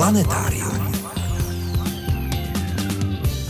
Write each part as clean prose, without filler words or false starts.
Planetárium.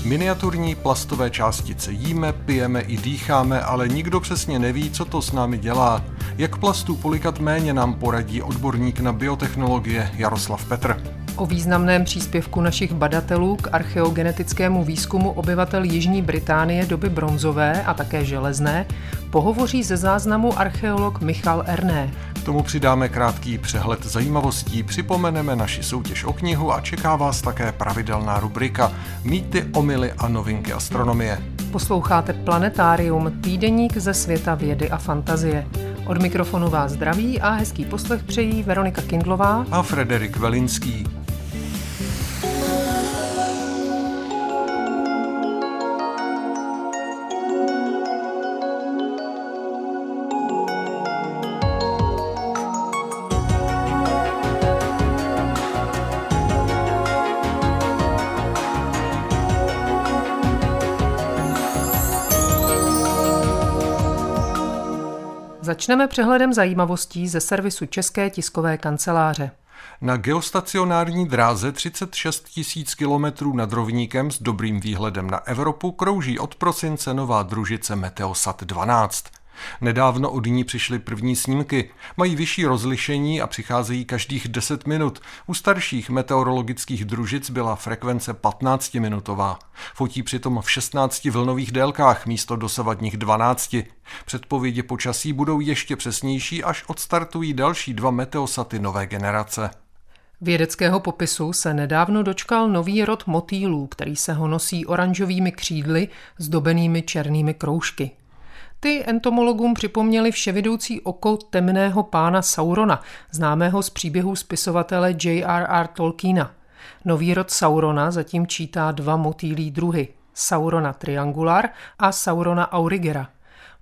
Miniaturní plastové částice jíme, pijeme i dýcháme, ale nikdo přesně neví, co to s námi dělá. Jak plastů polikat méně, nám poradí odborník na biotechnologie Jaroslav Petr. O významném příspěvku našich badatelů k archeogenetickému výzkumu obyvatel Jižní Británie doby bronzové a také železné pohovoří ze záznamu archeolog Michal Ernée. K tomu přidáme krátký přehled zajímavostí, připomeneme naši soutěž o knihu a čeká vás také pravidelná rubrika Mýty, omyly a novinky astronomie. Posloucháte Planetárium, týdeník ze světa vědy a fantazie. Od mikrofonu vás zdraví a hezký poslech přejí Veronika Kindlová a Frederik Velinský. Začneme přehledem zajímavostí ze servisu České tiskové kanceláře. Na geostacionární dráze 36 000 km nad rovníkem s dobrým výhledem na Evropu krouží od prosince nová družice Meteosat 12. Nedávno od ní přišly první snímky, mají vyšší rozlišení a přicházejí každých 10 minut. U starších meteorologických družic byla frekvence 15-minutová. Fotí přitom v 16 vlnových délkách místo dosavadních 12. Předpovědi počasí budou ještě přesnější, až odstartují další dva meteosaty nové generace. Vědeckého popisu se nedávno dočkal nový rod motýlů, který se honosí oranžovými křídly zdobenými černými kroužky. Ty entomologům připomněly vševidoucí oko temného pána Saurona, známého z příběhů spisovatele J.R.R. Tolkiena. Nový rod Saurona zatím čítá dva motýlí druhy, Saurona triangular a Saurona aurigera.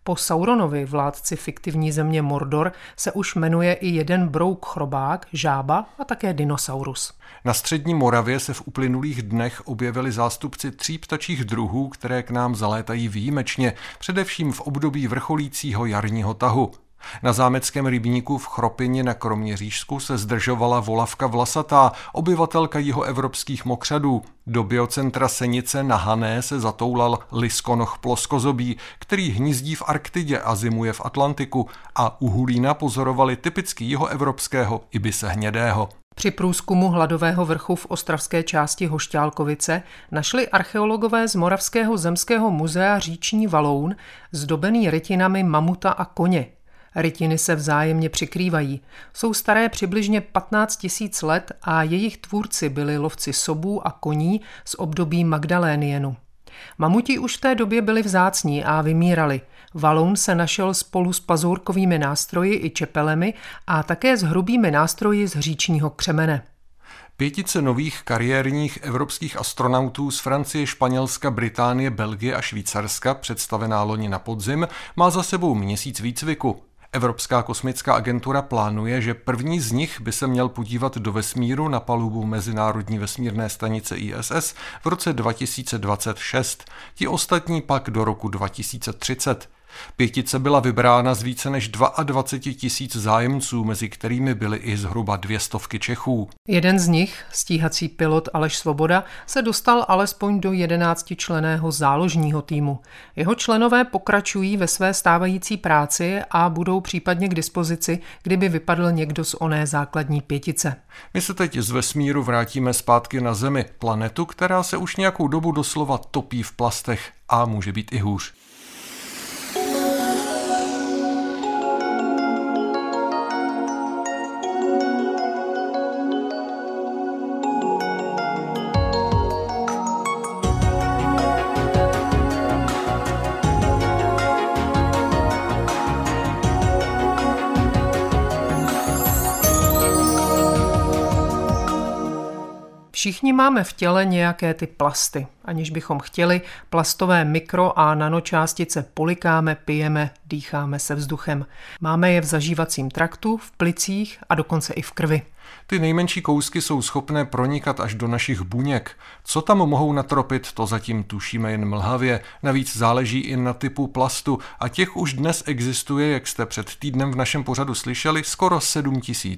Po Sauronovi, vládci fiktivní země Mordor, se už jmenuje i jeden brouk chrobák, žába a také dinosaurus. Na střední Moravě se v uplynulých dnech objevili zástupci tří ptačích druhů, které k nám zalétají výjimečně, především v období vrcholícího jarního tahu. Na zámeckém rybníku v Chropyni na Kroměřížsku se zdržovala volavka vlasatá, obyvatelka jihoevropských mokřadů. Do biocentra Senice na Hané se zatoulal liskonoh ploskozobí, který hnízdí v Arktidě a zimuje v Atlantiku, a u Hulína pozorovali typicky jihoevropského ibise hnědého. Při průzkumu Hladového vrchu v ostravské části Hošťálkovice našli archeologové z Moravského zemského muzea říční valoun zdobený rytinami mamuta a koně. Rytiny se vzájemně přikrývají. Jsou staré přibližně 15 000 let a jejich tvůrci byli lovci sobů a koní z období Magdalénienu. Mamuti už v té době byli vzácní a vymírali. Valoun se našel spolu s pazourkovými nástroji i čepelemi a také s hrubými nástroji z hříčního křemene. Pětice nových kariérních evropských astronautů z Francie, Španělska, Británie, Belgie a Švýcarska, představená loni na podzim, má za sebou měsíc výcviku. Evropská kosmická agentura plánuje, že první z nich by se měl podívat do vesmíru na palubu Mezinárodní vesmírné stanice ISS v roce 2026, ti ostatní pak do roku 2030. Pětice byla vybrána z více než 22 000 zájemců, mezi kterými byly i zhruba 200 Čechů. Jeden z nich, stíhací pilot Aleš Svoboda, se dostal alespoň do 11členného záložního týmu. Jeho členové pokračují ve své stávající práci a budou případně k dispozici, kdyby vypadl někdo z oné základní pětice. My se teď z vesmíru vrátíme zpátky na Zemi, planetu, která se už nějakou dobu doslova topí v plastech a může být i hůř. Všichni máme v těle nějaké ty plasty. Aniž bychom chtěli, plastové mikro- a nanočástice polikáme, pijeme, dýcháme se vzduchem. Máme je v zažívacím traktu, v plicích a dokonce i v krvi. Ty nejmenší kousky jsou schopné pronikat až do našich buněk. Co tam mohou natropit, to zatím tušíme jen mlhavě. Navíc záleží i na typu plastu a těch už dnes existuje, jak jste před týdnem v našem pořadu slyšeli, skoro 7 000.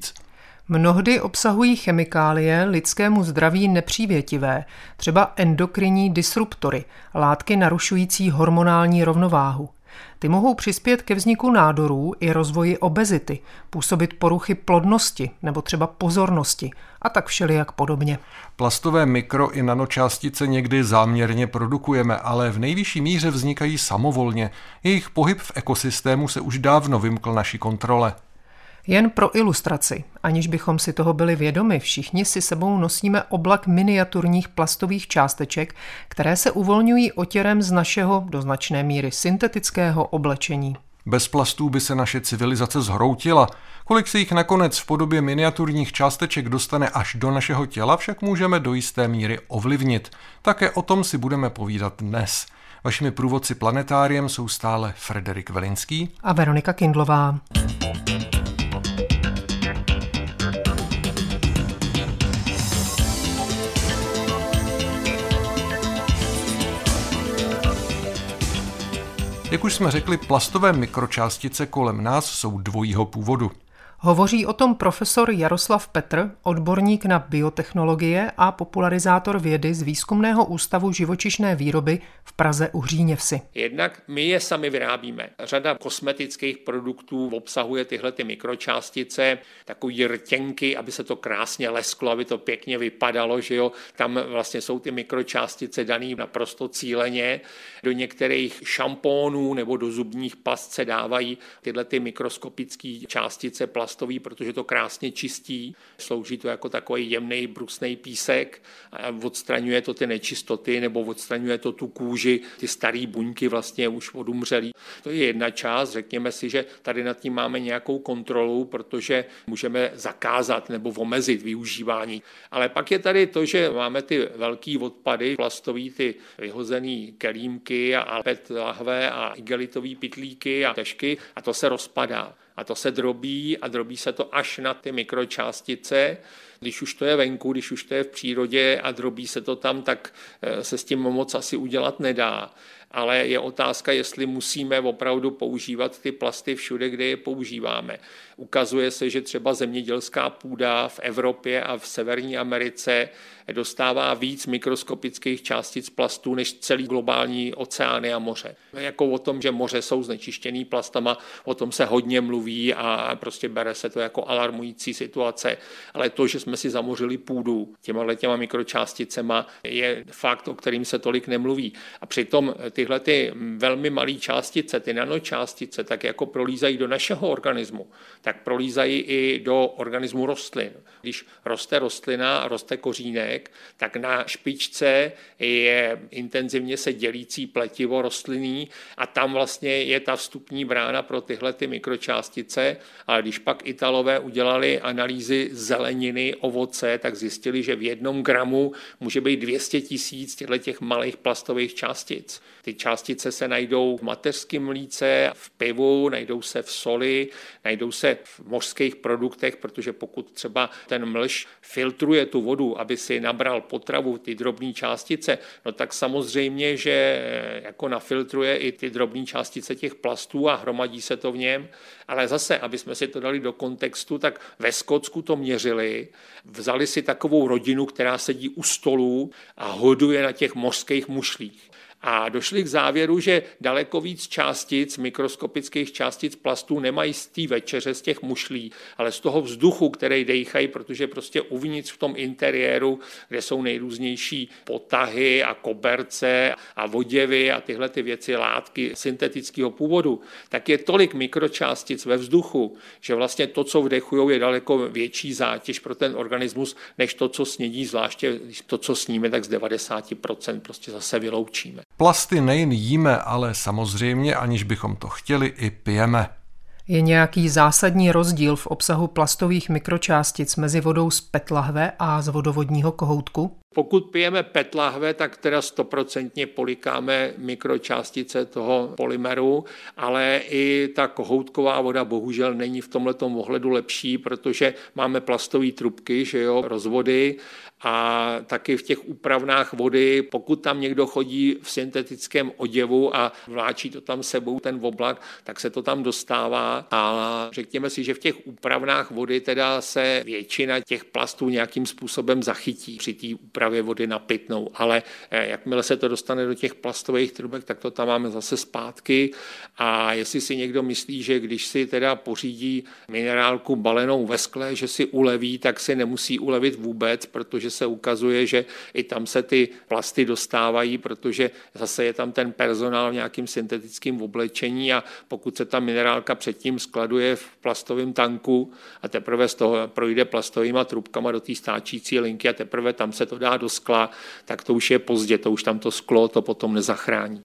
Mnohdy obsahují chemikálie lidskému zdraví nepřívětivé, třeba endokrinní disruptory, látky narušující hormonální rovnováhu. Ty mohou přispět ke vzniku nádorů i rozvoji obezity, působit poruchy plodnosti nebo třeba pozornosti a tak všelijak podobně. Plastové mikro i nanočástice někdy záměrně produkujeme, ale v nejvyšší míře vznikají samovolně. Jejich pohyb v ekosystému se už dávno vymkl naší kontrole. Jen pro ilustraci, aniž bychom si toho byli vědomi, všichni si sebou nosíme oblak miniaturních plastových částeček, které se uvolňují otěrem z našeho, do značné míry syntetického oblečení. Bez plastů by se naše civilizace zhroutila. Kolik se jich nakonec v podobě miniaturních částeček dostane až do našeho těla, však můžeme do jisté míry ovlivnit. Také o tom si budeme povídat dnes. Vašimi průvodci planetáriem jsou stále Frederik Velinský a Veronika Kindlová. Jak už jsme řekli, plastové mikročástice kolem nás jsou dvojího původu. Hovoří o tom profesor Jaroslav Petr, odborník na biotechnologie a popularizátor vědy z Výzkumného ústavu živočišné výroby v Praze-Uhříněvsi. Jednak my je sami vyrábíme. Řada kosmetických produktů obsahuje tyhle ty mikročástice, takové rtěnky, aby se to krásně lesklo, aby to pěkně vypadalo, že jo. Tam vlastně jsou ty mikročástice dané naprosto cíleně. Do některých šampónů nebo do zubních past se dávají tyhle ty mikroskopické částice plastové, protože to krásně čistí, slouží to jako takový jemný brusnej písek a odstraňuje to ty nečistoty nebo odstraňuje to tu kůži, ty staré buňky vlastně už odumřelý. To je jedna část, řekněme si, že tady nad tím máme nějakou kontrolu, protože můžeme zakázat nebo omezit využívání. Ale pak je tady to, že máme ty velký odpady, plastový, ty vyhozený kelímky a PET lahve a igelitový pytlíky a tašky a to se rozpadá. A to se drobí a drobí se to až na ty mikročástice. Když už to je venku, když už to je v přírodě a drobí se to tam, tak se s tím moc asi udělat nedá. Ale je otázka, jestli musíme opravdu používat ty plasty všude, kde je používáme. Ukazuje se, že třeba zemědělská půda v Evropě a v Severní Americe dostává víc mikroskopických částic plastů než celý globální oceány a moře. Jako o tom, že moře jsou znečištěný plastama, o tom se hodně mluví a prostě bere se to jako alarmující situace. Ale to, že jsme si zamořili půdu těma mikročásticema, je fakt, o kterým se tolik nemluví. A přitom tyhle ty velmi malé částice, ty nanočástice, tak jako prolízají do našeho organismu, tak prolízají i do organismu rostlin. Když roste rostlina, roste kořínek, tak na špičce je intenzivně se dělící pletivo rostlinný a tam vlastně je ta vstupní brána pro tyhle ty mikročástice, ale když pak Italové udělali analýzy zeleniny, ovoce, tak zjistili, že v 1 gramu může být 200 tisíc těch malých plastových částic. Ty částice se najdou v mateřském mlíce, v pivu, najdou se v soli, najdou se v mořských produktech, protože pokud třeba ten mlž filtruje tu vodu, aby si nabral potravu, ty drobné částice, no tak samozřejmě, že jako nafiltruje i ty drobné částice těch plastů a hromadí se to v něm. Ale zase, aby jsme si to dali do kontextu, tak ve Skotsku to měřili, vzali si takovou rodinu, která sedí u stolů a hoduje na těch mořských mušlích. A došli k závěru, že daleko víc částic, mikroskopických částic plastů nemají z té večeře, z těch mušlí, ale z toho vzduchu, který dejchají, protože prostě uvnitř v tom interiéru, kde jsou nejrůznější potahy a koberce a oděvy a tyhle ty věci, látky syntetického původu, tak je tolik mikročástic ve vzduchu, že vlastně to, co vdechujou, je daleko větší zátěž pro ten organismus, než to, co snědí, zvláště to, co sníme, tak z 90% prostě zase vyloučíme. Plasty nejen jíme, ale samozřejmě, aniž bychom to chtěli, i pijeme. Je nějaký zásadní rozdíl v obsahu plastových mikročástic mezi vodou z PET lahve a z vodovodního kohoutku? Pokud pijeme PET lahve, tak teda 100% polikáme mikročástice toho polymeru, ale i ta kohoutková voda bohužel není v tomhletom ohledu lepší, protože máme plastové trubky, že jo, rozvody a taky v těch úpravnách vody, pokud tam někdo chodí v syntetickém oděvu a vláčí to tam sebou ten oblak, tak se to tam dostává a řekněme si, že v těch úpravnách vody teda se většina těch plastů nějakým způsobem zachytí při té úpravě vody na pitnou, ale jakmile se to dostane do těch plastových trubek, tak to tam máme zase zpátky a jestli si někdo myslí, že když si teda pořídí minerálku balenou ve skle, že si uleví, tak si nemusí ulevit vůbec, protože se ukazuje, že i tam se ty plasty dostávají, protože zase je tam ten personál v nějakým syntetickém oblečení a pokud se ta minerálka předtím skladuje v plastovém tanku a teprve z toho projde plastovýma trubkama do té stáčící linky a teprve tam se to dá do skla, tak to už je pozdě, to už tam to sklo to potom nezachrání.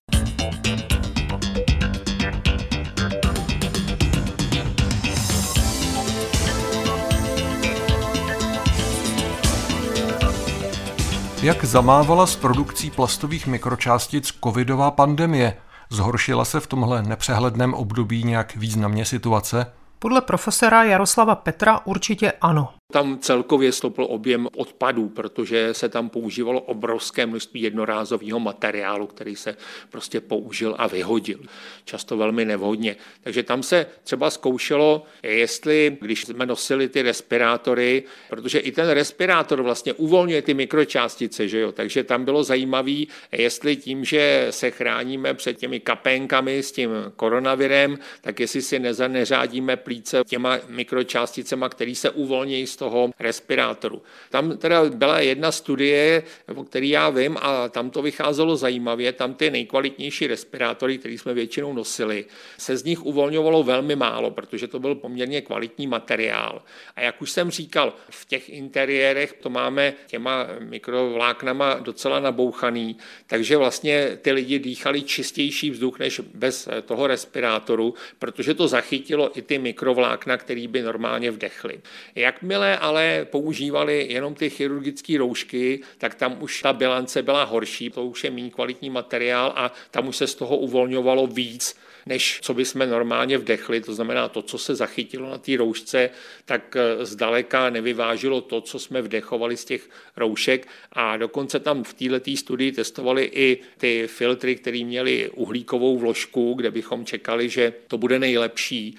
Jak zamávala s produkcí plastových mikročástic covidová pandemie? Zhoršila se v tomhle nepřehledném období nějak významně situace? Podle profesora Jaroslava Petra určitě ano. Tam celkově stoupl objem odpadů, protože se tam používalo obrovské množství jednorázového materiálu, který se prostě použil a vyhodil. Často velmi nevhodně. Takže tam se třeba zkoušelo, jestli, když jsme nosili ty respirátory, protože i ten respirátor vlastně uvolňuje ty mikročástice, že jo? Takže tam bylo zajímavé, jestli tím, že se chráníme před těmi kapénkami s tím koronavirem, tak jestli si neřádíme plíce těma mikročásticema, které se uvolnějí z toho respirátoru. Tam teda byla jedna studie, o které já vím, a tam to vycházelo zajímavě, tam ty nejkvalitnější respirátory, které jsme většinou nosili, se z nich uvolňovalo velmi málo, protože to byl poměrně kvalitní materiál. A jak už jsem říkal, v těch interiérech to máme těma mikrovláknama docela nabouchaný, takže vlastně ty lidi dýchali čistější vzduch než bez toho respirátoru, protože to zachytilo i ty mikrovlákna, který by normálně vdechli. Jakmile ale používali jenom ty chirurgické roušky, tak tam už ta bilance byla horší, to už je méně kvalitní materiál a tam už se z toho uvolňovalo víc, než co bychom normálně vdechli, to znamená to, co se zachytilo na té roušce, tak zdaleka nevyvážilo to, co jsme vdechovali z těch roušek a dokonce tam v této studii testovali i ty filtry, které měly uhlíkovou vložku, kde bychom čekali, že to bude nejlepší.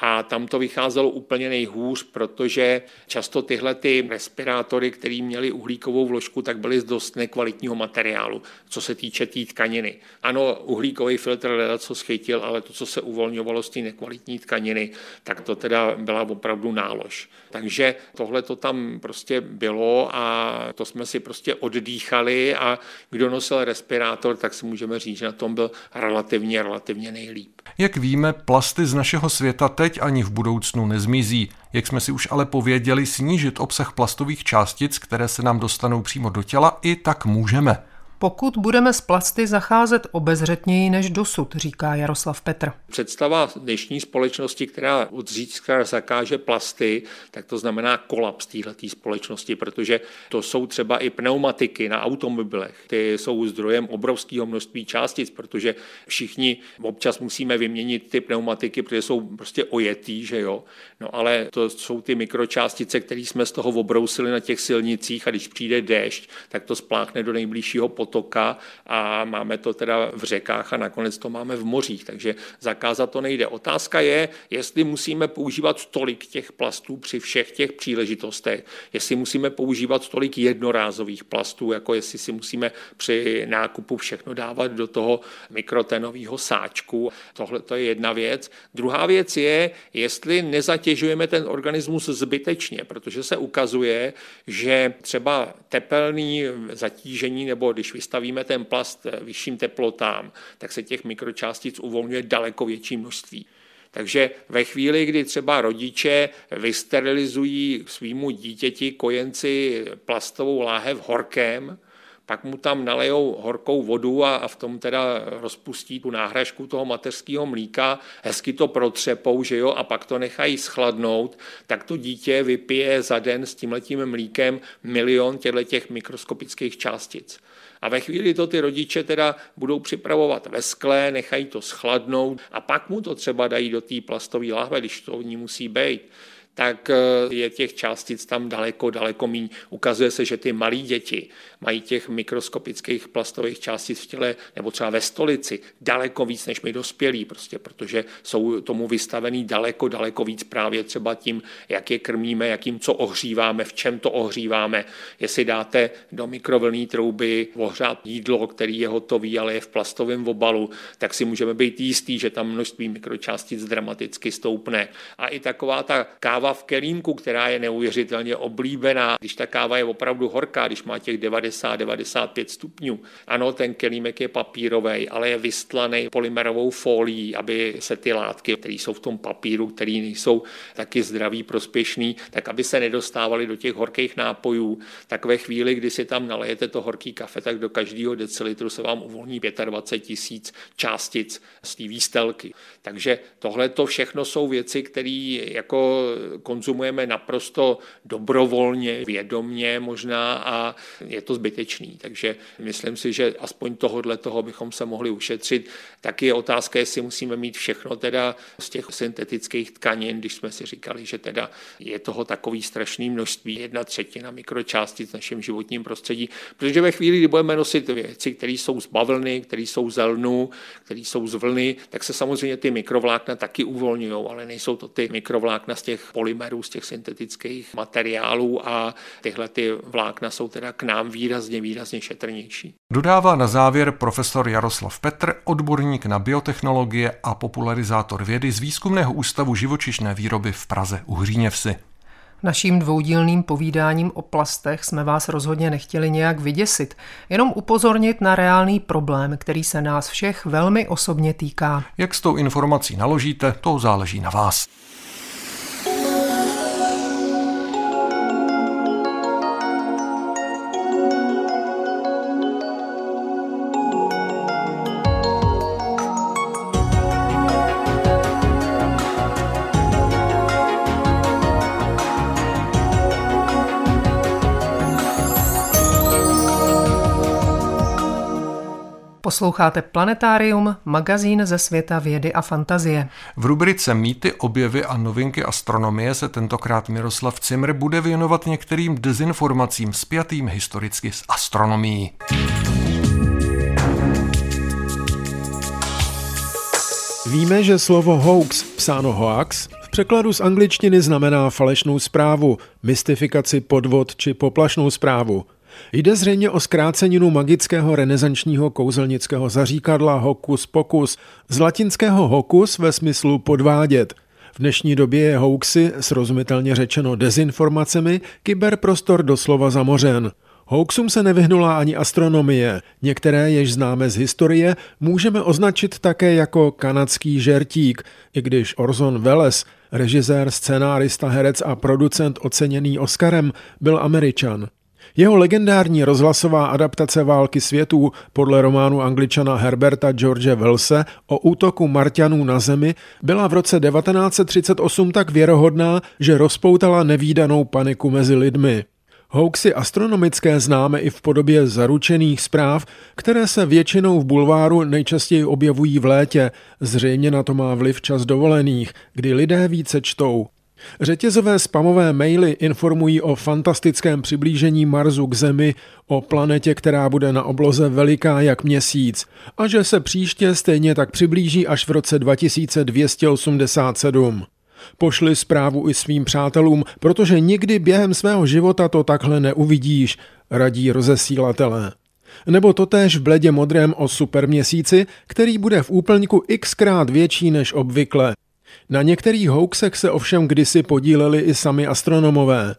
A tam to vycházelo úplně nejhůř, protože často tyhle ty respirátory, které měly uhlíkovou vložku, tak byly z dost nekvalitního materiálu, co se týče té tkaniny. Ano, uhlíkový filtr ledaco schytil, ale to, co se uvolňovalo z té nekvalitní tkaniny, tak to teda byla opravdu nálož. Takže tohle to tam prostě bylo a to jsme si prostě oddýchali a kdo nosil respirátor, tak si můžeme říct, že na tom byl relativně nejlíp. Jak víme, plasty z našeho světa teď ani v budoucnu nezmizí. Jak jsme si už ale pověděli, snížit obsah plastových částic, které se nám dostanou přímo do těla, i tak můžeme. Pokud budeme s plasty zacházet obezřetněji než dosud, říká Jaroslav Petr. Představa dnešní společnosti, která od zítřka zakáže plasty, tak to znamená kolaps téhletý společnosti, protože to jsou třeba i pneumatiky na automobilech. Ty jsou zdrojem obrovského množství částic, protože všichni občas musíme vyměnit ty pneumatiky, protože jsou prostě ojetý, že jo. No ale to jsou ty mikročástice, které jsme z toho obrousili na těch silnicích a když přijde déšť, tak to spláchne do nejbližšího potoka a máme to teda v řekách a nakonec to máme v mořích, takže zakázat to nejde. Otázka je, jestli musíme používat tolik těch plastů při všech těch příležitostech, jestli musíme používat tolik jednorázových plastů, jako jestli si musíme při nákupu všechno dávat do toho mikrotenového sáčku. Tohle to je jedna věc. Druhá věc je, jestli nezatěžujeme ten organismus zbytečně, protože se ukazuje, že třeba tepelný zatížení nebo když vystavíme ten plast vyšším teplotám, tak se těch mikročástic uvolňuje daleko větší množství. Takže ve chvíli, kdy třeba rodiče vysterilizují svýmu dítěti, kojenci plastovou láhev horkem, pak mu tam nalejou horkou vodu a v tom teda rozpustí tu náhražku toho mateřského mlíka, hezky to protřepou, že jo, a pak to nechají schladnout, tak to dítě vypije za den s tímhletím mlíkem 1 000 000 těch mikroskopických částic. A ve chvíli to ty rodiče teda budou připravovat ve skle, nechají to schladnout a pak mu to třeba dají do té plastové láhve, když to v ní musí být, tak je těch částic tam daleko, daleko míň. Ukazuje se, že ty malí děti mají těch mikroskopických plastových částic v těle nebo třeba ve stolici daleko víc než my dospělí, prostě, protože jsou tomu vystavený daleko, daleko víc právě třeba tím, jak je krmíme, jak jim co ohříváme, v čem to ohříváme. Jestli dáte do mikrovlnné trouby ohřát jídlo, který je hotový, ale je v plastovém obalu, tak si můžeme být jistý, že tam množství mikročástic dramaticky stoupne. A i taková ta káva v kelímku, která je neuvěřitelně oblíbená, když ta káva je opravdu horká, když má těch 90-95 stupňů. Ano, ten kelímek je papírový, ale je vystlaný polymerovou fólií, aby se ty látky, které jsou v tom papíru, které nejsou taky zdraví, prospěšný, tak aby se nedostávaly do těch horkých nápojů. Tak ve chvíli, kdy si tam nalejete to horký kafe, tak do každého decilitru se vám uvolní 25 000 částic z té výstelky. Takže tohle to všechno jsou věci, které jako konzumujeme naprosto dobrovolně, vědomně možná a je to zbytečný. Takže myslím si, že aspoň tohodle toho bychom se mohli ušetřit. Taky je otázka, jestli musíme mít všechno teda z těch syntetických tkanin, když jsme si říkali, že teda je toho takový strašný množství, 1/3 mikročástic v našem životním prostředí. Protože ve chvíli, kdy budeme nosit věci, které jsou z bavlny, které jsou z lnu, které jsou z vlny, tak se samozřejmě ty mikrovlákna taky uvolňují, ale nejsou to ty mikrovlákna z těch polymerů, z těch syntetických materiálů a tyhle ty vlákna jsou teda k nám výrazně šetrnější. Dodává na závěr profesor Jaroslav Petr, odborník na biotechnologie a popularizátor vědy z Výzkumného ústavu živočišné výroby v Praze-Uhříněvsi. Naším dvoudílným povídáním o plastech jsme vás rozhodně nechtěli nějak vyděsit, jenom upozornit na reálný problém, který se nás všech velmi osobně týká. Jak s tou informací naložíte, to záleží na vás. Posloucháte Planetárium, magazín ze světa vědy a fantazie. V rubrice Mýty, objevy a novinky astronomie se tentokrát Miroslav Cimr bude věnovat některým dezinformacím spjatým historicky s astronomií. Víme, že slovo hoax, psáno hoax, v překladu z angličtiny znamená falešnou zprávu, mystifikaci, podvod či poplašnou zprávu. Jde zřejmě o zkráceninu magického renesančního kouzelnického zaříkadla hokus pokus, z latinského hokus ve smyslu podvádět. V dnešní době je hoaxy, srozumitelně řečeno dezinformacemi, kyberprostor doslova zamořen. Hoaxům se nevyhnula ani astronomie. Některé, jež známe z historie, můžeme označit také jako kanadský žertík, i když Orson Welles, režisér, scénárista, herec a producent oceněný Oscarem, byl Američan. Jeho legendární rozhlasová adaptace Války světů podle románu Angličana Herberta George Wellse o útoku Marťanů na Zemi byla v roce 1938 tak věrohodná, že rozpoutala nevídanou paniku mezi lidmi. Hoaxy astronomické známe i v podobě zaručených zpráv, které se většinou v bulváru nejčastěji objevují v létě. Zřejmě na to má vliv čas dovolených, kdy lidé více čtou. Řetězové spamové maily informují o fantastickém přiblížení Marsu k Zemi, o planetě, která bude na obloze veliká jak měsíc a že se příště stejně tak přiblíží až v roce 2287. Pošli zprávu i svým přátelům, protože nikdy během svého života to takhle neuvidíš, radí rozesílatelé. Nebo totéž v bledě modrém o superměsíci, který bude v úplňku xkrát větší než obvykle. Na některých hoaxech se ovšem kdysi podíleli i sami astronomové.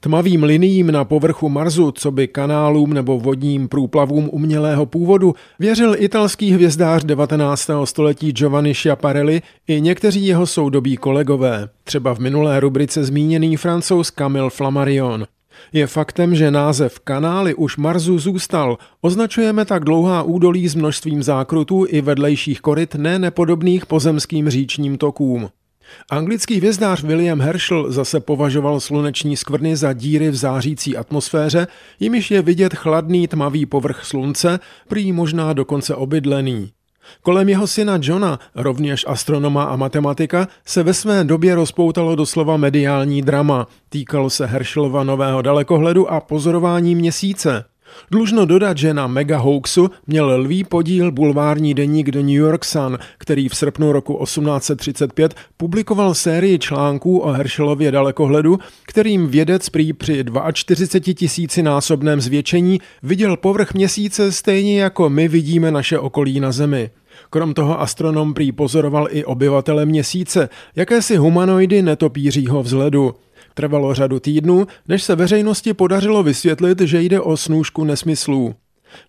Tmavým liniím na povrchu Marsu, co by kanálům nebo vodním průplavům umělého původu, věřil italský hvězdář 19. století Giovanni Schiaparelli i někteří jeho soudobí kolegové, třeba v minulé rubrice zmíněný Francouz Camille Flammarion. Je faktem, že název kanály už Marsu zůstal. Označujeme tak dlouhá údolí s množstvím zákrutů i vedlejších koryt nepodobných pozemským říčním tokům. Anglický vězdář William Herschel zase považoval sluneční skvrny za díry v zářící atmosféře, jimiž je vidět chladný tmavý povrch slunce, prý možná dokonce obydlený. Kolem jeho syna Johna, rovněž astronoma a matematika, se ve své době rozpoutalo doslova mediální drama. Týkalo se Herschelova nového dalekohledu a pozorování měsíce. Dlužno dodat, že na megahoaxu měl lví podíl bulvární deník The New York Sun, který v srpnu roku 1835 publikoval sérii článků o Herschelově dalekohledu, kterým vědec prý při 42 000 násobném zvětšení viděl povrch měsíce stejně jako my vidíme naše okolí na Zemi. Krom toho astronom prý pozoroval i obyvatele měsíce, jakési humanoidy netopířího vzhledu. Trvalo řadu týdnů, než se veřejnosti podařilo vysvětlit, že jde o snůšku nesmyslů.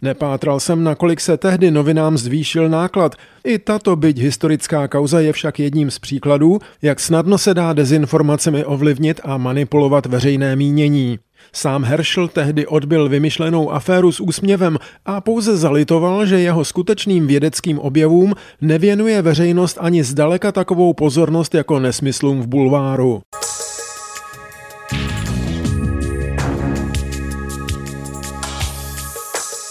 Nepátral jsem, nakolik se tehdy novinám zvýšil náklad. I tato byť historická kauza je však jedním z příkladů, jak snadno se dá dezinformacemi ovlivnit a manipulovat veřejné mínění. Sám Herschel tehdy odbyl vymyšlenou aféru s úsměvem a pouze zalitoval, že jeho skutečným vědeckým objevům nevěnuje veřejnost ani zdaleka takovou pozornost jako nesmyslům v bulváru.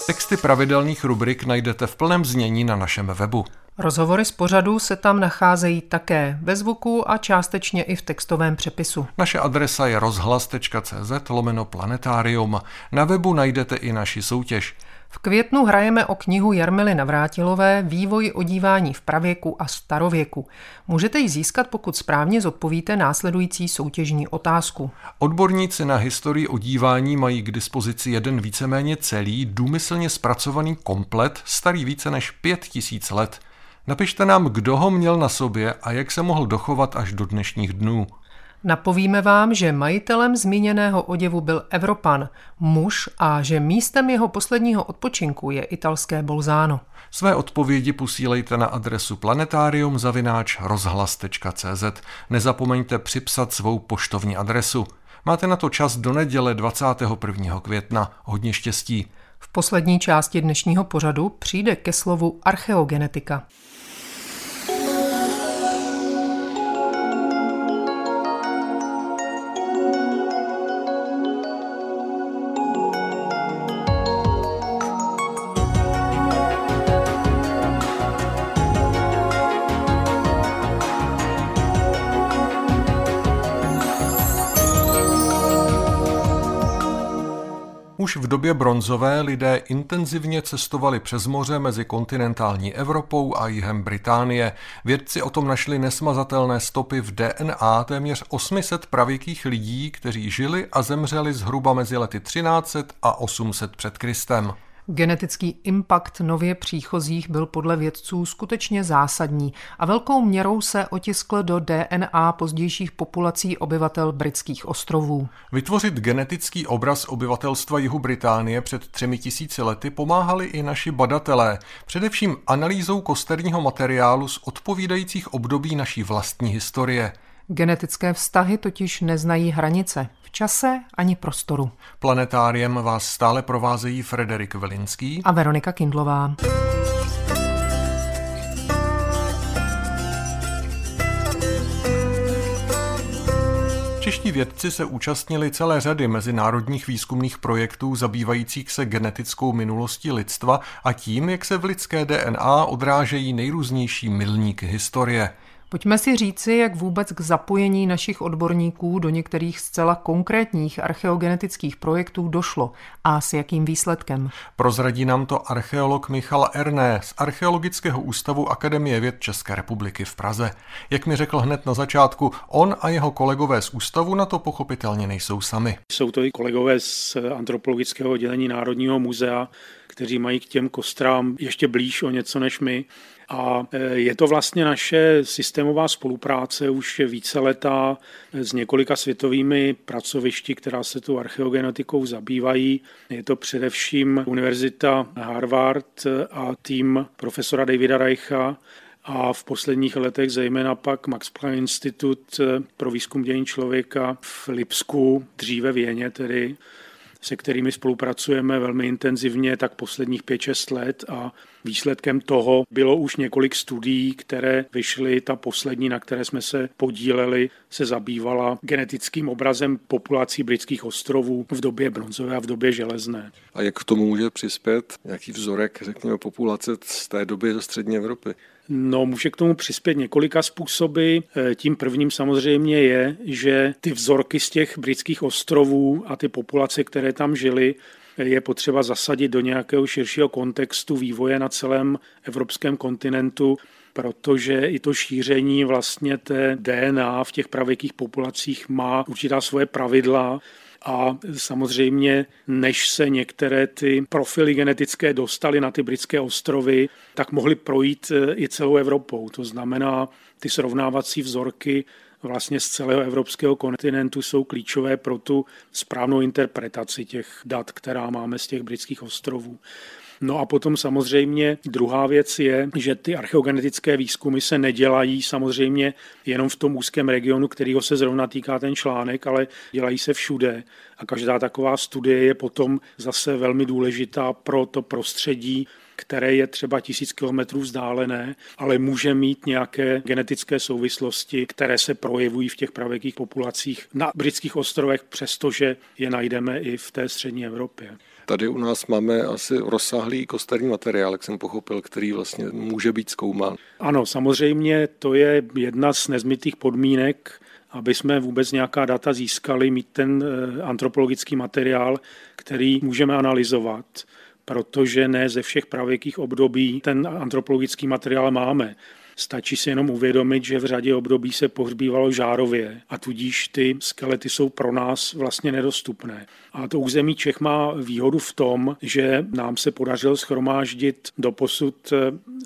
Texty pravidelných rubrik najdete v plném znění na našem webu. Rozhovory z pořadu se tam nacházejí také ve zvuku a částečně i v textovém přepisu. Naše adresa je rozhlas.cz/planetarium. Na webu najdete i naši soutěž. V květnu hrajeme o knihu Jarmily Navrátilové Vývoj odívání v pravěku a starověku. Můžete ji získat, pokud správně zodpovíte následující soutěžní otázku. Odborníci na historii odívání mají k dispozici jeden víceméně celý, důmyslně zpracovaný komplet, starý více než 5000 let. Napište nám, kdo ho měl na sobě a jak se mohl dochovat až do dnešních dnů. Napovíme vám, že majitelem zmíněného oděvu byl Evropan, muž, a že místem jeho posledního odpočinku je italské Bolzano. Své odpovědi posílejte na adresu planetarium@rozhlas.cz. Nezapomeňte připsat svou poštovní adresu. Máte na to čas do neděle 21. května. Hodně štěstí. V poslední části dnešního pořadu přijde ke slovu archeogenetika. Už v době bronzové lidé intenzivně cestovali přes moře mezi kontinentální Evropou a jihem Británie. Vědci o tom našli nesmazatelné stopy v DNA téměř 800 pravěkých lidí, kteří žili a zemřeli zhruba mezi lety 1300 a 800 před Kristem. Genetický impact nově příchozích byl podle vědců skutečně zásadní a velkou měrou se otiskl do DNA pozdějších populací obyvatel britských ostrovů. Vytvořit genetický obraz obyvatelstva jihu Británie před 3000 lety pomáhali i naši badatelé, především analýzou kosterního materiálu z odpovídajících období naší vlastní historie. Genetické vztahy totiž neznají hranice v čase ani prostoru. Planetáriem vás stále provázejí Frederik Velinský a Veronika Kindlová. Čeští vědci se účastnili celé řady mezinárodních výzkumných projektů zabývajících se genetickou minulostí lidstva a tím, jak se v lidské DNA odrážejí nejrůznější milníky historie. Pojďme si říci, jak vůbec k zapojení našich odborníků do některých zcela konkrétních archeogenetických projektů došlo a s jakým výsledkem. Prozradí nám to archeolog Michal Ernée z Archeologického ústavu Akademie věd České republiky v Praze. Jak mi řekl hned na začátku, on a jeho kolegové z ústavu na to pochopitelně nejsou sami. Jsou to i kolegové z antropologického oddělení Národního muzea, kteří mají k těm kostrám ještě blíž o něco než my. A je to vlastně naše systémová spolupráce už víceletá s několika světovými pracovišti, která se tu archeogenetikou zabývají. Je to především Univerzita Harvard a tým profesora Davida Reicha a v posledních letech zejména pak Max Planck Institut pro výzkum dějin člověka v Lipsku, dříve Věně tedy, se kterými spolupracujeme velmi intenzivně tak posledních 5-6 let a výsledkem toho bylo už několik studií, které vyšly, ta poslední, na které jsme se podíleli, se zabývala genetickým obrazem populací britských ostrovů v době bronzové a v době železné. A jak k tomu může přispět nějaký vzorek, řekněme, populace z té doby ze střední Evropy? No, může k tomu přispět několika způsoby. Tím prvním samozřejmě je, že ty vzorky z těch britských ostrovů a ty populace, které tam žily, je potřeba zasadit do nějakého širšího kontextu vývoje na celém evropském kontinentu, protože i to šíření vlastně té DNA v těch pravěkých populacích má určitá svoje pravidla. A samozřejmě, než se některé ty profily genetické dostaly na ty britské ostrovy, tak mohly projít i celou Evropou. To znamená, ty srovnávací vzorky vlastně z celého evropského kontinentu jsou klíčové pro tu správnou interpretaci těch dat, která máme z těch britských ostrovů. No a potom samozřejmě druhá věc je, že ty archeogenetické výzkumy se nedělají samozřejmě jenom v tom úzkém regionu, kterého se zrovna týká ten článek, ale dělají se všude. A každá taková studie je potom zase velmi důležitá pro to prostředí, které je třeba 1000 kilometrů vzdálené, ale může mít nějaké genetické souvislosti, které se projevují v těch pravěkých populacích na britských ostrovech, přestože je najdeme i v té střední Evropě. Tady u nás máme asi rozsáhlý kosterní materiál, jak jsem pochopil, který vlastně může být zkoumán. Ano, samozřejmě to je jedna z nezbytných podmínek, aby jsme vůbec nějaká data získali, mít ten antropologický materiál, který můžeme analyzovat, protože ne ze všech pravěkých období ten antropologický materiál máme. Stačí si jenom uvědomit, že v řadě období se pohřbívalo žárově a tudíž ty skelety jsou pro nás vlastně nedostupné. A to území Čech má výhodu v tom, že nám se podařilo shromáždit doposud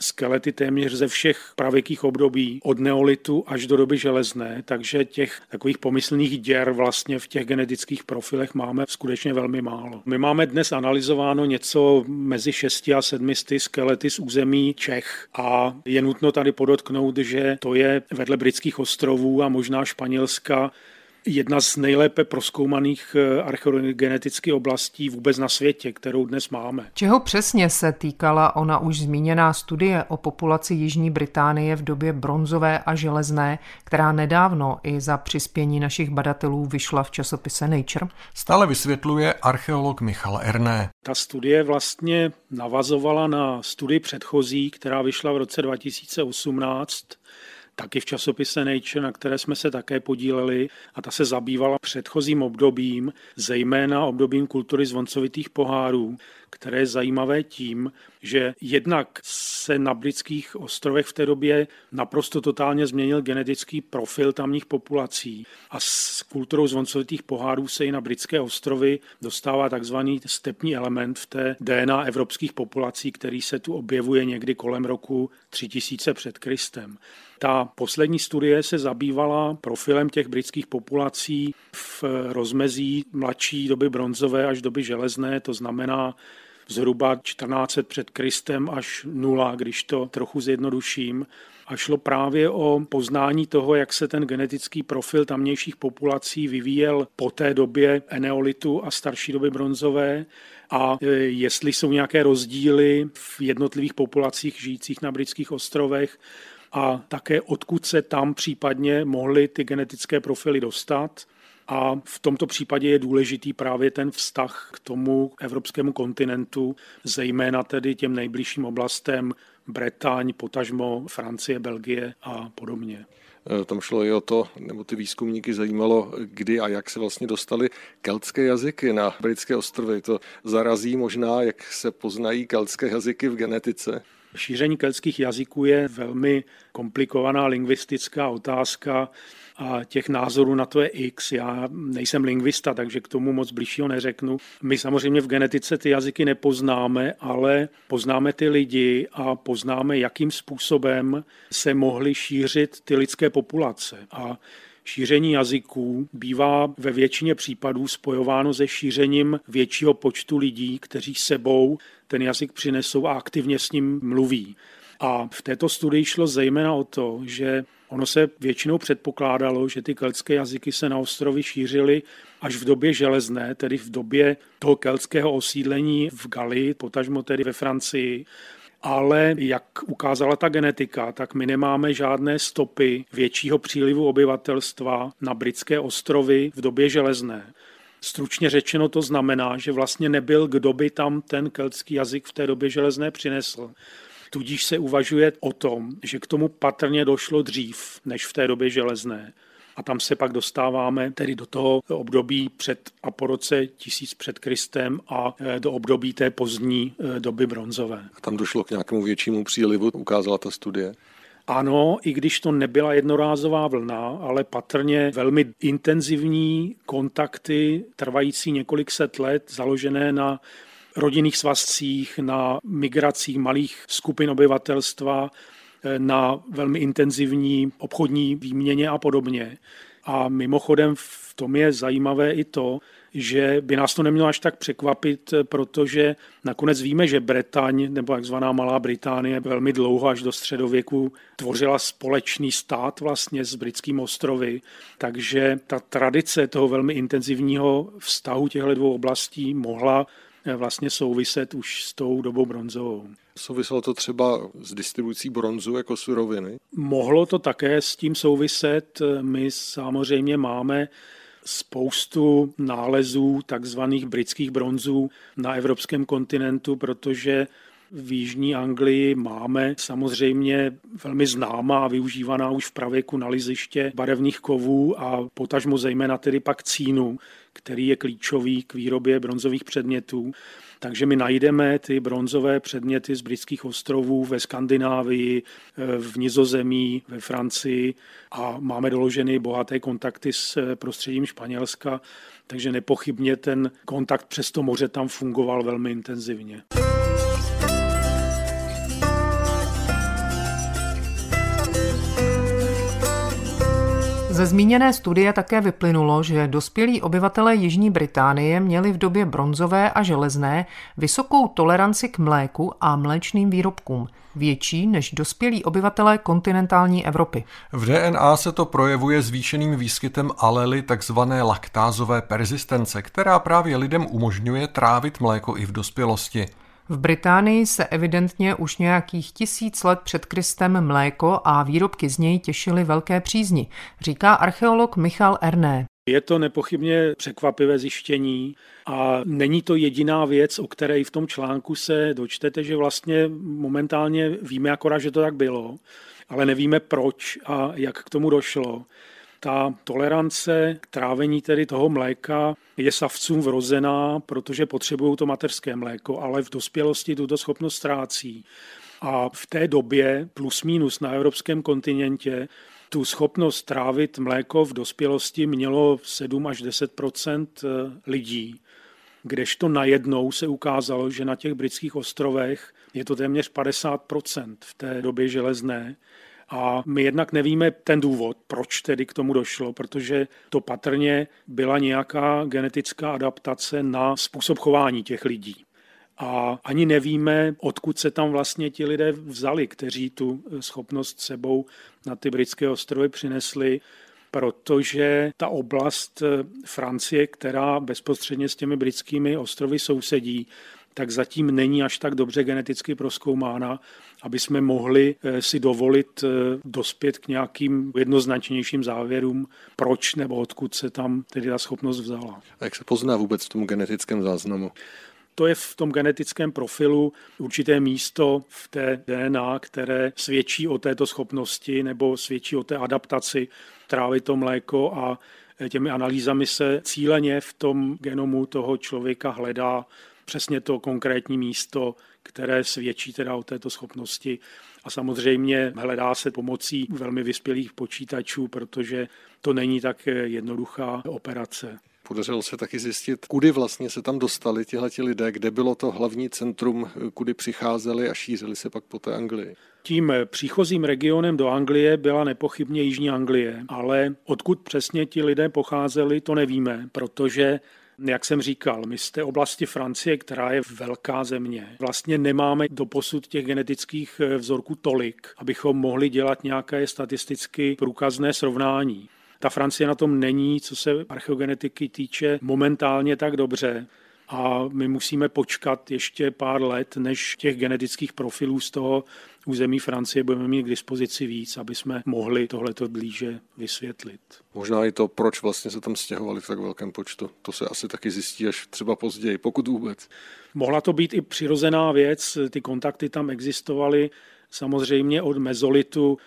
skelety téměř ze všech pravěkých období od neolitu až do doby železné, takže těch takových pomyslných děr vlastně v těch genetických profilech máme skutečně velmi málo. My máme dnes analyzováno něco mezi 600 a 700 skelety z území Čech a je nutno tady podotknout, že to je vedle britských ostrovů a možná Španělska jedna z nejlépe prozkoumaných archeogenetických oblastí vůbec na světě, kterou dnes máme. Čeho přesně se týkala ona už zmíněná studie o populaci Jižní Británie v době bronzové a železné, která nedávno i za přispění našich badatelů vyšla v časopise Nature? Stále vysvětluje archeolog Michal Ernée. Ta studie vlastně navazovala na studii předchozí, která vyšla v roce 2018, taky v časopise Nature, na které jsme se také podíleli, a ta se zabývala předchozím obdobím, zejména obdobím kultury zvoncovitých pohárů, které je zajímavé tím, že jednak se na britských ostrovech v té době naprosto totálně změnil genetický profil tamních populací a s kulturou zvoncovitých pohárů se i na britské ostrovy dostává takzvaný stepní element v té DNA evropských populací, který se tu objevuje někdy kolem roku 3000 před Kristem. Ta poslední studie se zabývala profilem těch britských populací v rozmezí mladší doby bronzové až doby železné, to znamená zhruba 1400 před Kristem až 0, když to trochu zjednoduším. A šlo právě o poznání toho, jak se ten genetický profil tamnějších populací vyvíjel po té době eneolitu a starší doby bronzové a jestli jsou nějaké rozdíly v jednotlivých populacích žijících na britských ostrovech, a také odkud se tam případně mohly ty genetické profily dostat. A v tomto případě je důležitý právě ten vztah k tomu evropskému kontinentu, zejména tedy těm nejbližším oblastem Bretaň, potažmo Francie, Belgie a podobně. Tam šlo i o to, nebo ty výzkumníky zajímalo, kdy a jak se vlastně dostaly keltské jazyky na britské ostrovy. To zarazí možná, jak se poznají keltské jazyky v genetice. Šíření keltských jazyků je velmi komplikovaná lingvistická otázka a těch názorů na to je x. Já nejsem lingvista, takže k tomu moc bližšího neřeknu. My samozřejmě v genetice ty jazyky nepoznáme, ale poznáme ty lidi a poznáme, jakým způsobem se mohly šířit ty lidské populace. A šíření jazyků bývá ve většině případů spojováno se šířením většího počtu lidí, kteří sebou ten jazyk přinesou a aktivně s ním mluví. A v této studii šlo zejména o to, že ono se většinou předpokládalo, že ty keltské jazyky se na ostrovy šířily až v době železné, tedy v době toho keltského osídlení v Galii, potažmo tedy ve Francii. Ale jak ukázala ta genetika, tak my nemáme žádné stopy většího přílivu obyvatelstva na britské ostrovy v době železné. Stručně řečeno to znamená, že vlastně nebyl, kdo by tam ten keltský jazyk v té době železné přinesl. Tudíž se uvažuje o tom, že k tomu patrně došlo dřív než v té době železné. A tam se pak dostáváme tedy do toho období před a po roce 1000 před Kristem a do období té pozdní doby bronzové. A tam došlo k nějakému většímu přílivu, ukázala ta studie? Ano, i když to nebyla jednorázová vlna, ale patrně velmi intenzivní kontakty trvající několik set let, založené na rodinných svazcích, na migracích malých skupin obyvatelstva, na velmi intenzivní obchodní výměně a podobně. A mimochodem v tom je zajímavé i to, že by nás to nemělo až tak překvapit, protože nakonec víme, že Bretaň, nebo takzvaná Malá Británie, velmi dlouho až do středověku tvořila společný stát vlastně s britskými ostrovy, takže ta tradice toho velmi intenzivního vztahu těchto dvou oblastí mohla vlastně souviset už s tou dobou bronzovou. Souviselo to třeba s distribucí bronzu jako suroviny? Mohlo to také s tím souviset. My samozřejmě máme spoustu nálezů takzvaných britských bronzů na evropském kontinentu, protože v jižní Anglii máme samozřejmě velmi známá a využívaná už v pravěku naleziště barevných kovů a potažmo zejména tedy pak cínu, který je klíčový k výrobě bronzových předmětů. Takže my najdeme ty bronzové předměty z britských ostrovů ve Skandinávii, v Nizozemí, ve Francii a máme doloženy bohaté kontakty s prostředím Španělska, takže nepochybně ten kontakt přes to moře tam fungoval velmi intenzivně. Ze zmíněné studie také vyplynulo, že dospělí obyvatelé Jižní Británie měli v době bronzové a železné vysokou toleranci k mléku a mléčným výrobkům, větší než dospělí obyvatelé kontinentální Evropy. V DNA se to projevuje zvýšeným výskytem alely takzvané laktázové persistence, která právě lidem umožňuje trávit mléko i v dospělosti. V Británii se evidentně už nějakých 1000 let před Kristem mléko a výrobky z něj těšily velké přízni, říká archeolog Michal Ernée. Je to nepochybně překvapivé zjištění a není to jediná věc, o které v tom článku se dočtete, že vlastně momentálně víme akorát, že to tak bylo, ale nevíme proč a jak k tomu došlo. Ta tolerance k trávení tedy toho mléka je savcům vrozená, protože potřebují to mateřské mléko, ale v dospělosti tuto schopnost ztrácí. A v té době plus minus na evropském kontinentě tu schopnost trávit mléko v dospělosti mělo 7 až 10% lidí, kdežto najednou se ukázalo, že na těch britských ostrovech je to téměř 50% v té době železné. A my jednak nevíme ten důvod, proč tedy k tomu došlo, protože to patrně byla nějaká genetická adaptace na způsob chování těch lidí. A ani nevíme, odkud se tam vlastně ti lidé vzali, kteří tu schopnost sebou na ty britské ostrovy přinesli, protože ta oblast Francie, která bezprostředně s těmi britskými ostrovy sousedí, tak zatím není až tak dobře geneticky prozkoumána, aby jsme mohli si dovolit dospět k nějakým jednoznačnějším závěrům, proč nebo odkud se tam tedy ta schopnost vzala. A jak se pozná vůbec v tom genetickém záznamu? To je v tom genetickém profilu určité místo v té DNA, které svědčí o této schopnosti nebo svědčí o té adaptaci trávit to mléko a těmi analýzami se cíleně v tom genomu toho člověka hledá přesně to konkrétní místo, které svědčí teda o této schopnosti. A samozřejmě hledá se pomocí velmi vyspělých počítačů, protože to není tak jednoduchá operace. Podařilo se taky zjistit, kudy vlastně se tam dostali tihleti lidé, kde bylo to hlavní centrum, kudy přicházeli a šířili se pak po té Anglii. Tím příchozím regionem do Anglie byla nepochybně Jižní Anglie, ale odkud přesně ti lidé pocházeli, to nevíme, protože Jak jsem říkal, my z té oblasti Francie, která je velká země, vlastně nemáme doposud těch genetických vzorků tolik, abychom mohli dělat nějaké statisticky průkazné srovnání. Ta Francie na tom není, co se archeogenetiky týče, momentálně tak dobře. A my musíme počkat ještě pár let, než těch genetických profilů z toho území Francie budeme mít k dispozici víc, aby jsme mohli tohleto blíže vysvětlit. Možná i to, proč vlastně se tam stěhovali v tak velkém počtu. To se asi taky zjistí až třeba později, pokud vůbec. Mohla to být i přirozená věc, ty kontakty tam existovaly samozřejmě od mezolitu.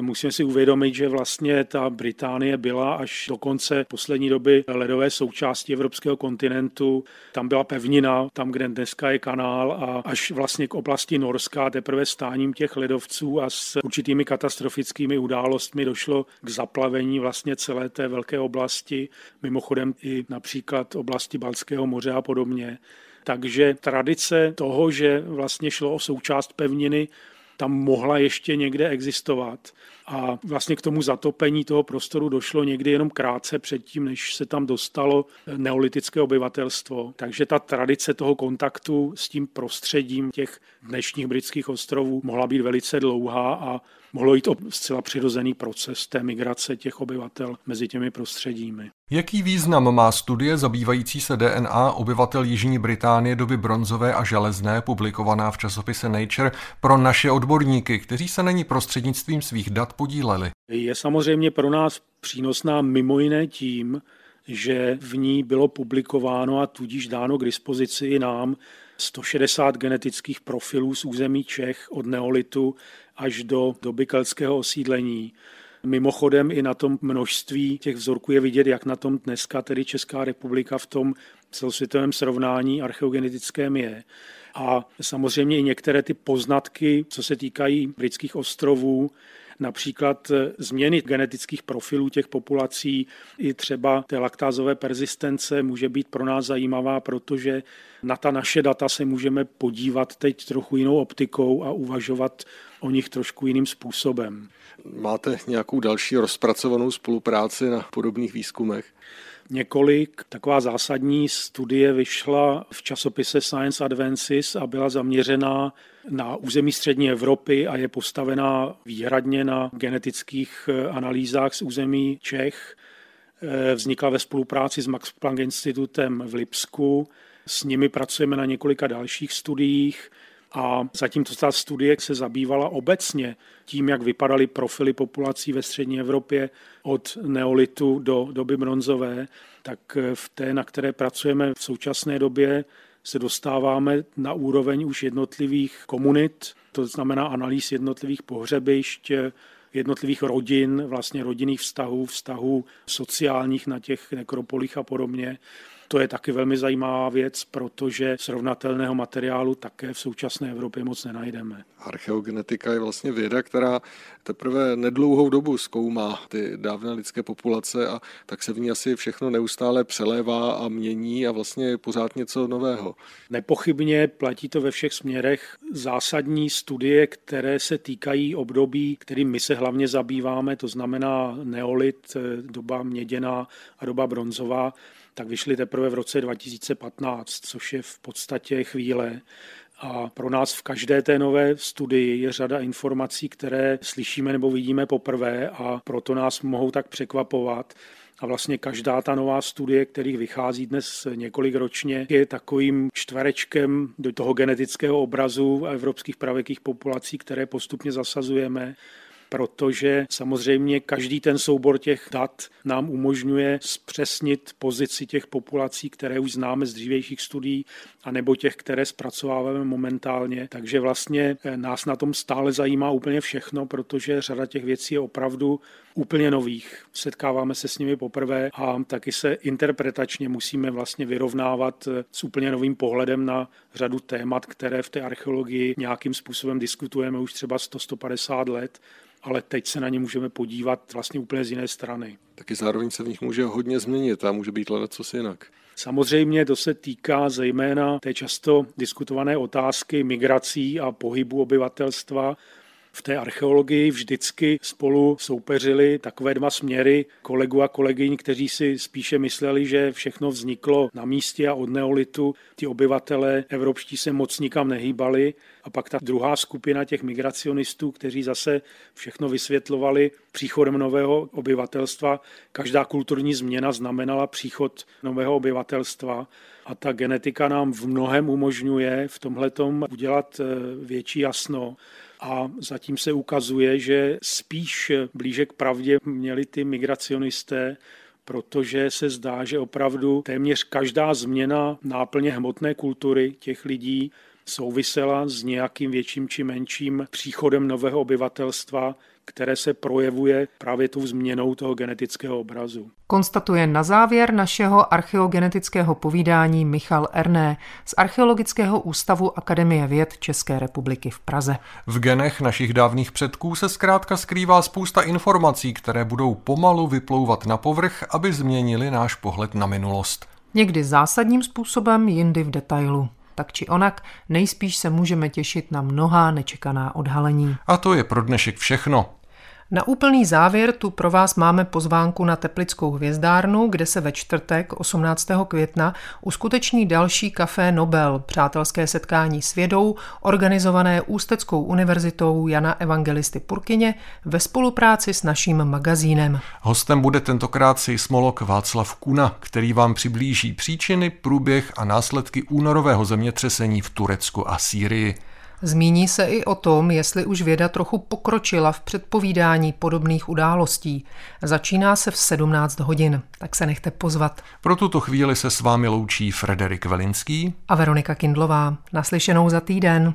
Musíme si uvědomit, že vlastně ta Británie byla až do konce poslední doby ledové součásti evropského kontinentu. Tam byla pevnina, tam, kde dneska je kanál, a až vlastně k oblasti Norska teprve stáním těch ledovců a s určitými katastrofickými událostmi došlo k zaplavení vlastně celé té velké oblasti, mimochodem i například oblasti Baltského moře a podobně. Takže tradice toho, že vlastně šlo o součást pevniny, tam mohla ještě někde existovat. A vlastně k tomu zatopení toho prostoru došlo někdy jenom krátce předtím, než se tam dostalo neolitické obyvatelstvo. Takže ta tradice toho kontaktu s tím prostředím těch dnešních britských ostrovů mohla být velice dlouhá a mohlo jít o zcela přirozený proces té migrace těch obyvatel mezi těmi prostředími. Jaký význam má studie zabývající se DNA obyvatel Jižní Británie doby bronzové a železné, publikovaná v časopise Nature, pro naše odborníky, kteří se na ní prostřednictvím svých dat podíleli? Je samozřejmě pro nás přínosná mimo jiné tím, že v ní bylo publikováno a tudíž dáno k dispozici i nám 160 genetických profilů z území Čech od neolitu až do doby keltského osídlení. Mimochodem i na tom množství těch vzorků je vidět, jak na tom dneska tedy Česká republika v tom celosvětovém srovnání archeogenetickém je. A samozřejmě i některé ty poznatky, co se týkají britských ostrovů, například změny genetických profilů těch populací, i třeba té laktázové persistence může být pro nás zajímavá, protože na ta naše data se můžeme podívat teď trochu jinou optikou a uvažovat o nich trošku jiným způsobem. Máte nějakou další rozpracovanou spolupráci na podobných výzkumech? Několik. Taková zásadní studie vyšla v časopise Science Advances a byla zaměřená na území střední Evropy a je postavená výhradně na genetických analýzách z území Čech. Vznikla ve spolupráci s Max Planck institutem v Lipsku. S nimi pracujeme na několika dalších studiích. A zatímco ta studie se zabývala obecně tím, jak vypadaly profily populací ve střední Evropě od neolitu do doby bronzové, tak v té, na které pracujeme v současné době, se dostáváme na úroveň už jednotlivých komunit, to znamená analýz jednotlivých pohřebišť, jednotlivých rodin, vlastně rodinných vztahů, vztahů sociálních na těch nekropolích a podobně. To je taky velmi zajímavá věc, protože srovnatelného materiálu také v současné Evropě moc nenajdeme. Archeogenetika je vlastně věda, která teprve nedlouhou dobu zkoumá ty dávné lidské populace, a tak se v ní asi všechno neustále přelévá a mění a vlastně je pořád něco nového. Nepochybně platí to ve všech směrech. Zásadní studie, které se týkají období, kterým my se hlavně zabýváme, to znamená neolit, doba měděná a doba bronzová, tak vyšly teprve v roce 2015, což je v podstatě chvíle. A pro nás v každé té nové studii je řada informací, které slyšíme nebo vidíme poprvé, a proto nás mohou tak překvapovat. A vlastně každá ta nová studie, kterých vychází dnes několik ročně, je takovým čtverečkem do toho genetického obrazu evropských pravěkých populací, které postupně zasazujeme, protože samozřejmě každý ten soubor těch dat nám umožňuje zpřesnit pozici těch populací, které už známe z dřívějších studií, anebo těch, které zpracováváme momentálně. Takže vlastně nás na tom stále zajímá úplně všechno, protože řada těch věcí je opravdu úplně nových. Setkáváme se s nimi poprvé a taky se interpretačně musíme vlastně vyrovnávat s úplně novým pohledem na řadu témat, které v té archeologii nějakým způsobem diskutujeme už třeba 100-150 let, ale teď se na ně můžeme podívat vlastně úplně z jiné strany. Taky zároveň se v nich může hodně změnit a může být ledacos jinak. Samozřejmě to se týká zejména té často diskutované otázky migrací a pohybu obyvatelstva, v té archeologii vždycky spolu soupeřili takové dva směry kolegů a kolegyň, kteří si spíše mysleli, že všechno vzniklo na místě a od neolitu. Ti obyvatelé evropští se moc nikam nehýbali. A pak ta druhá skupina těch migracionistů, kteří zase všechno vysvětlovali příchodem nového obyvatelstva. Každá kulturní změna znamenala příchod nového obyvatelstva. A ta genetika nám v mnohem umožňuje v tomhletom udělat větší jasno. A zatím se ukazuje, že spíš blíže k pravdě měli ty migracionisté, protože se zdá, že opravdu téměř každá změna náplně hmotné kultury těch lidí souvisela s nějakým větším či menším příchodem nového obyvatelstva, které se projevuje právě tou změnou toho genetického obrazu. Konstatuje na závěr našeho archeogenetického povídání Michal Ernée z Archeologického ústavu Akademie věd České republiky v Praze. V genech našich dávných předků se zkrátka skrývá spousta informací, které budou pomalu vyplouvat na povrch, aby změnily náš pohled na minulost. Někdy zásadním způsobem, jindy v detailu. Tak či onak, nejspíš se můžeme těšit na mnohá nečekaná odhalení. A to je pro dnešek všechno. Na úplný závěr tu pro vás máme pozvánku na Teplickou hvězdárnu, kde se ve čtvrtek 18. května uskuteční další Café Nobel, přátelské setkání s vědou, organizované Ústeckou univerzitou Jana Evangelisty Purkyně ve spolupráci s naším magazínem. Hostem bude tentokrát seismolog Václav Kuna, který vám přiblíží příčiny, průběh a následky únorového zemětřesení v Turecku a Sýrii. Zmíní se i o tom, jestli už věda trochu pokročila v předpovídání podobných událostí. Začíná se v 17 hodin, tak se nechte pozvat. Pro tuto chvíli se s vámi loučí Frederik Velinský a Veronika Kindlová. Naslyšenou za týden.